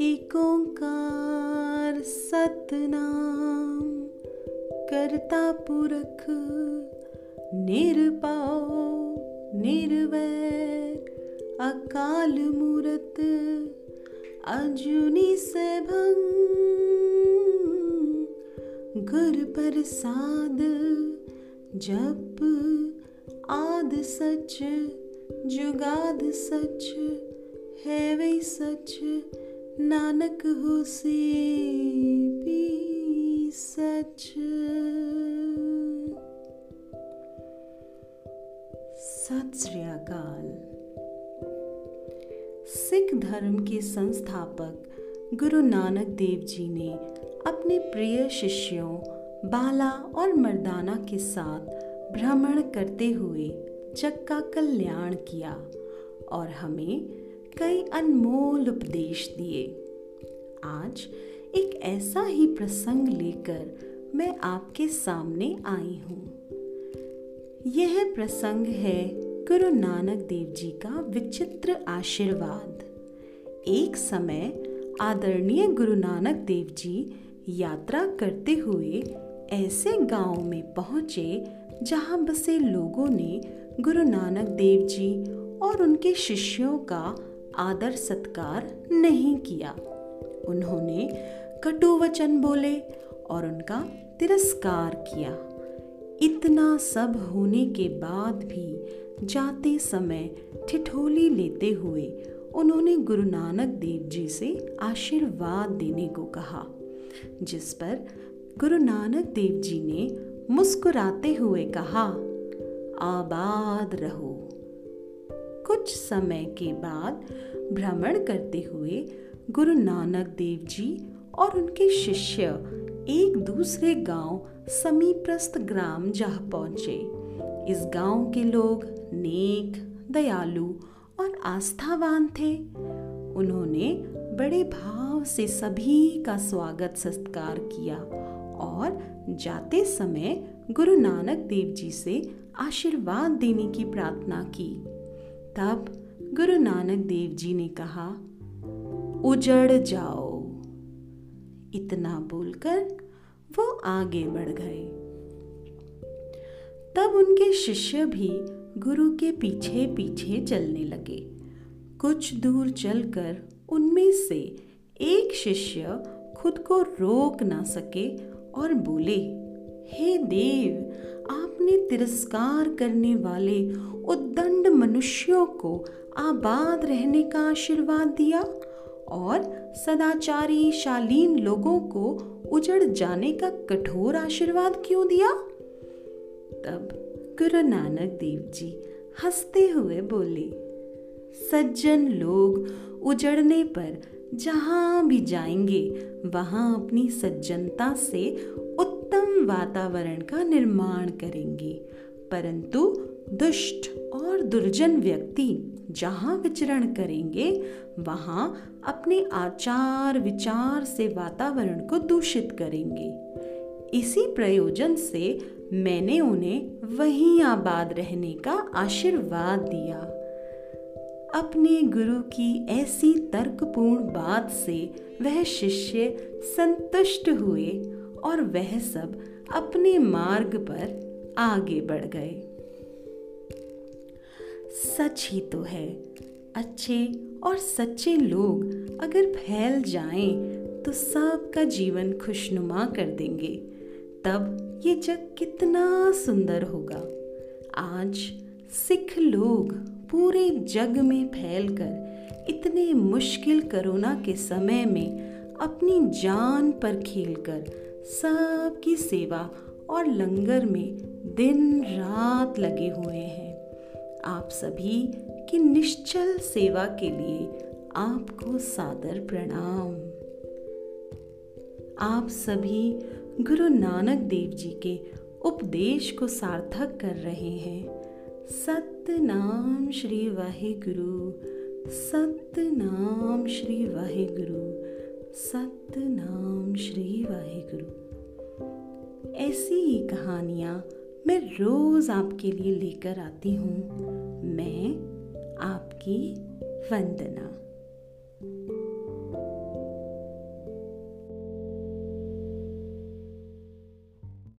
एक ओंकार सतनाम करता पुरख निरपाओ निर्वैर अकाल मूरत अजुनी से भंग गुर प्रसाद जप आद सच जुगाद सच है वे सच नानक हो से भी सच। सत श्री अकाल। सिख धर्म के संस्थापक गुरु नानक देव जी ने अपने प्रिय शिष्यों बाला और मर्दाना के साथ भ्रमण करते हुए चक्का कल्याण किया और हमें कई अनमोल उपदेश दिए। आज एक ऐसा ही प्रसंग लेकर मैं आपके सामने आई हूँ। यह प्रसंग है गुरु नानक देव जी का विचित्र आशीर्वाद। एक समय आदरणीय गुरु नानक देव जी यात्रा करते हुए ऐसे गांव में पहुँचे जहाँ बसे लोगों ने गुरु नानक देव जी और उनके शिष्यों का आदर सत्कार नहीं किया। उन्होंने कटु वचन बोले और उनका तिरस्कार किया। इतना सब होने के बाद भी जाते समय ठिठोली लेते हुए उन्होंने गुरु नानक देव जी से आशीर्वाद देने को कहा, जिस पर गुरु नानक देव जी ने मुस्कुराते हुए कहा, आबाद रहो। कुछ समय के बाद भ्रमण करते हुए गुरु नानक देव जी और उनके शिष्य एक दूसरे गांव समीपस्थ ग्राम जा पहुंचे। इस गांव के लोग नेक, दयालु और आस्थावान थे। उन्होंने बड़े भाव से सभी का स्वागत सत्कार किया और जाते समय गुरु नानक देव जी से आशीर्वाद देने की प्रार्थना की। तब गुरु नानक देव जी ने कहा, उजड़ जाओ। इतना बोलकर वो आगे बढ़ गए। तब उनके शिष्य भी गुरु के पीछे पीछे चलने लगे। कुछ दूर चलकर उनमें से एक शिष्य खुद को रोक ना सके और बोले, हे देव, आपने तिरस्कार करने वाले उद्दंड मनुष्यों को आबाद रहने का आशीर्वाद दिया और सदाचारी शालीन लोगों को उजड़ जाने का कठोर आशीर्वाद क्यों दिया? तब गुरु नानक देव जी हंसते हुए बोले, सज्जन लोग उजड़ने पर जहाँ भी जाएंगे वहाँ अपनी सज्जनता से उत्तम वातावरण का निर्माण करेंगे, परंतु दुष्ट और दुर्जन व्यक्ति जहाँ विचरण करेंगे वहाँ अपने आचार विचार से वातावरण को दूषित करेंगे। इसी प्रयोजन से मैंने उन्हें वहीं आबाद रहने का आशीर्वाद दिया। अपने गुरु की ऐसी तर्कपूर्ण बात से वह शिष्य संतुष्ट हुए और वह सब अपने मार्ग पर आगे बढ़ गए। सच ही तो है, अच्छे और सच्चे लोग अगर फैल जाएं तो सबका जीवन खुशनुमा कर देंगे। तब ये जग कितना सुंदर होगा। आज सिख लोग पूरे जग में फैलकर इतने मुश्किल कोरोना के समय में अपनी जान पर खेलकर सबकी सेवा और लंगर में दिन रात लगे हुए हैं। आप सभी की निश्चल सेवा के लिए आपको सादर प्रणाम। आप सभी गुरु नानक देव जी के उपदेश को सार्थक कर रहे हैं। सत नाम श्री वाहेगुरु, सत नाम श्री वाहेगुरु, सत नाम श्री वाहेगुरु। ऐसी ही कहानियाँ मैं रोज़ आपके लिए लेकर आती हूँ। मैं आपकी वंदना।